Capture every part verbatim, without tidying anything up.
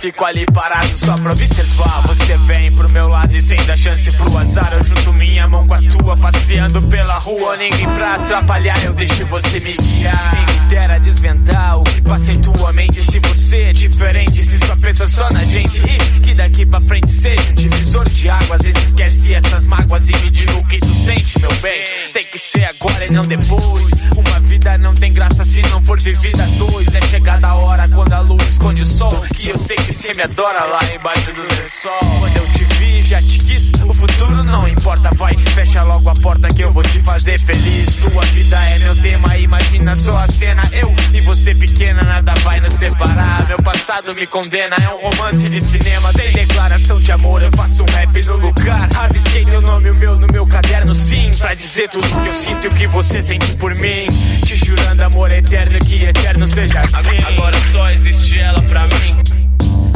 fico ali parado só pra observar. Você vem pro meu lado e sem dar chance pro azar. Eu junto minha mão com a tua, passeando pela rua. Ninguém pra atrapalhar, eu deixo você me guiar. Quem dera desvendar o que passa em tua mente. Se você é diferente, se só pensa só na gente. E que daqui pra frente seja um divisor de águas. Esquece essas mágoas e me diga o que tu sente, meu bem. Tem que ser agora e não depois. Uma vida não tem graça se não for vivida dois. É chegada a hora quando a luz esconde o sol, que eu sei que cê me adora lá embaixo do lençol. Quando eu te vi, já te quis, o futuro não importa. Vai, fecha logo a porta que eu vou te fazer feliz. Tua vida é meu tema, imagina só a cena. Eu e você pequena, nada vai nos separar. Meu passado me condena, é um romance de cinema. Sem declaração de amor, eu faço um rap no lugar. Avisei teu nome, o meu, no meu caderno, sim, pra dizer tudo que eu sinto e o que você sente por mim. Te jurando amor eterno, que eterno seja assim. Agora só existe ela pra mim.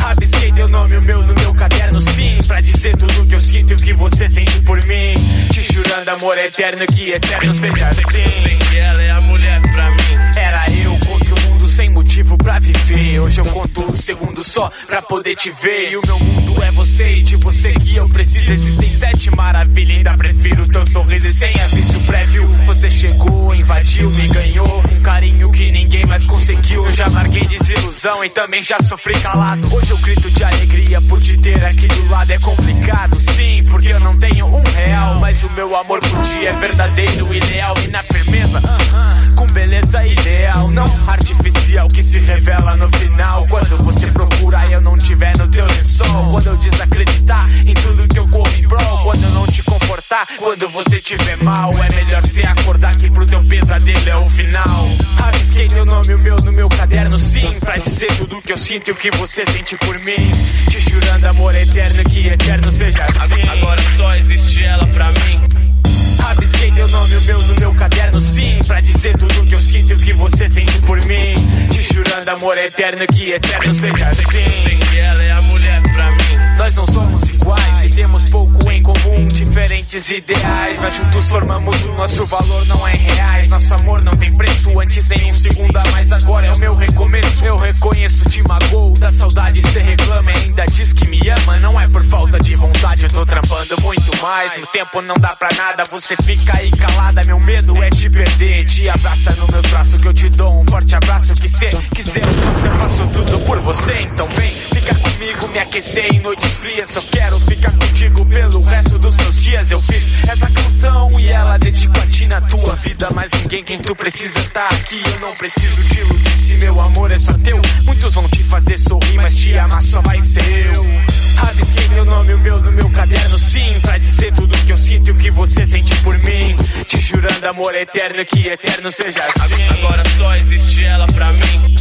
Abisquei teu nome, o meu, no meu caderno, sim, pra dizer tudo que eu sinto e o que você sente por mim. Te jurando amor eterno, que eterno seja assim. Eu sei que ela é a mulher pra mim. Era eu contra o mundo sem motivo pra viver. Hoje eu conto um segundo só pra poder te ver. E o meu mundo é você e de você que eu preciso. Existem sete maravilhas, ainda prefiro teu sorriso e sem aviso prévio. Você chegou, invadiu, me ganhou. Um carinho que ninguém mais conseguiu. Já larguei desilusão e também já sofri calado. Hoje eu grito de alegria por te ter aqui do lado. É complicado, sim, porque eu não tenho um real. Mas o meu amor por ti é verdadeiro, ideal. E na firmeza, uh-huh, com beleza ideal, não artificial, que se revela no final. Quando você procura e eu não tiver no teu lençol. Quando eu desacreditar em tudo que eu corro em prol. Quando eu não te confortar, quando você tiver mal. É melhor se acordar que pro teu pesadelo é o final. Arrisquei teu nome, o meu, no meu caderno, sim, pra dizer tudo que eu sinto e o que você sente por mim. Te jurando amor eterno, que eterno seja assim. Agora só existe ela pra mim. Abisquei teu nome, o meu, no meu caderno, sim, pra dizer tudo que eu sinto e o que você sente por mim. Te jurando amor eterno, que eterno seja assim. Sei que ela é a mulher pra mim. Nós não somos iguais e temos pouco em comum, diferentes ideais, mas juntos formamos o nosso valor, não é reais. Nosso amor não tem preço, antes nem um segundo a mais. Agora é o meu recomeço. Eu reconheço, te magoo, da saudade cê reclama e ainda diz que me ama. Não é por falta de vontade, eu tô trampando muito mais. No tempo não dá pra nada, você fica aí calada, meu medo é te perder. Te abraça nos meus braços que eu te dou um forte abraço. Que se quiser eu faço, eu faço tudo por você. Então vem, fica comigo, me aquecer em noites frias. Só quero ficar contigo pelo resto dos meus dias. Eu fiz essa canção e ela dedico a ti na tua vida. Mas ninguém quem tu precisa tá aqui. Eu não preciso te iludir, se meu amor é só teu. Muitos vão te fazer sorrir, mas te amar só vai ser eu. Rabisquei teu nome, o meu, no meu caderno, sim, pra dizer tudo que eu sinto e o que você sente por mim. Te jurando amor eterno, que eterno seja assim. Agora só existe ela pra mim.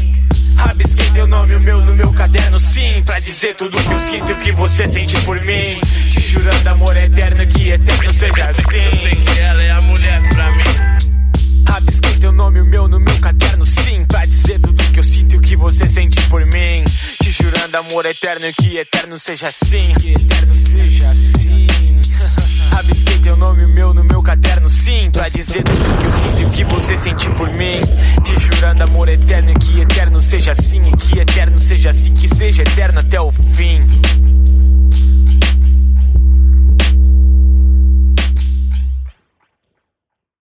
Rabisquei teu nome, o meu, no meu caderno, sim, pra dizer tudo que eu sinto e o que você sente por mim. Te jurando amor eterno, que eterno seja assim. Eu sei que ela é a mulher pra mim. Rabisquei teu nome, o meu, no meu caderno, sim, pra dizer tudo que eu sinto e o que você sente por mim. Te jurando amor eterno, que eterno seja assim. Que eterno seja assim. Rabisquei teu nome, o meu, no meu caderno, sim, pra dizer tudo que eu sinto e o que você sente por mim. Te jurando amor eterno, que eterno seja assim. E que eterno seja assim, que seja eterno até o fim.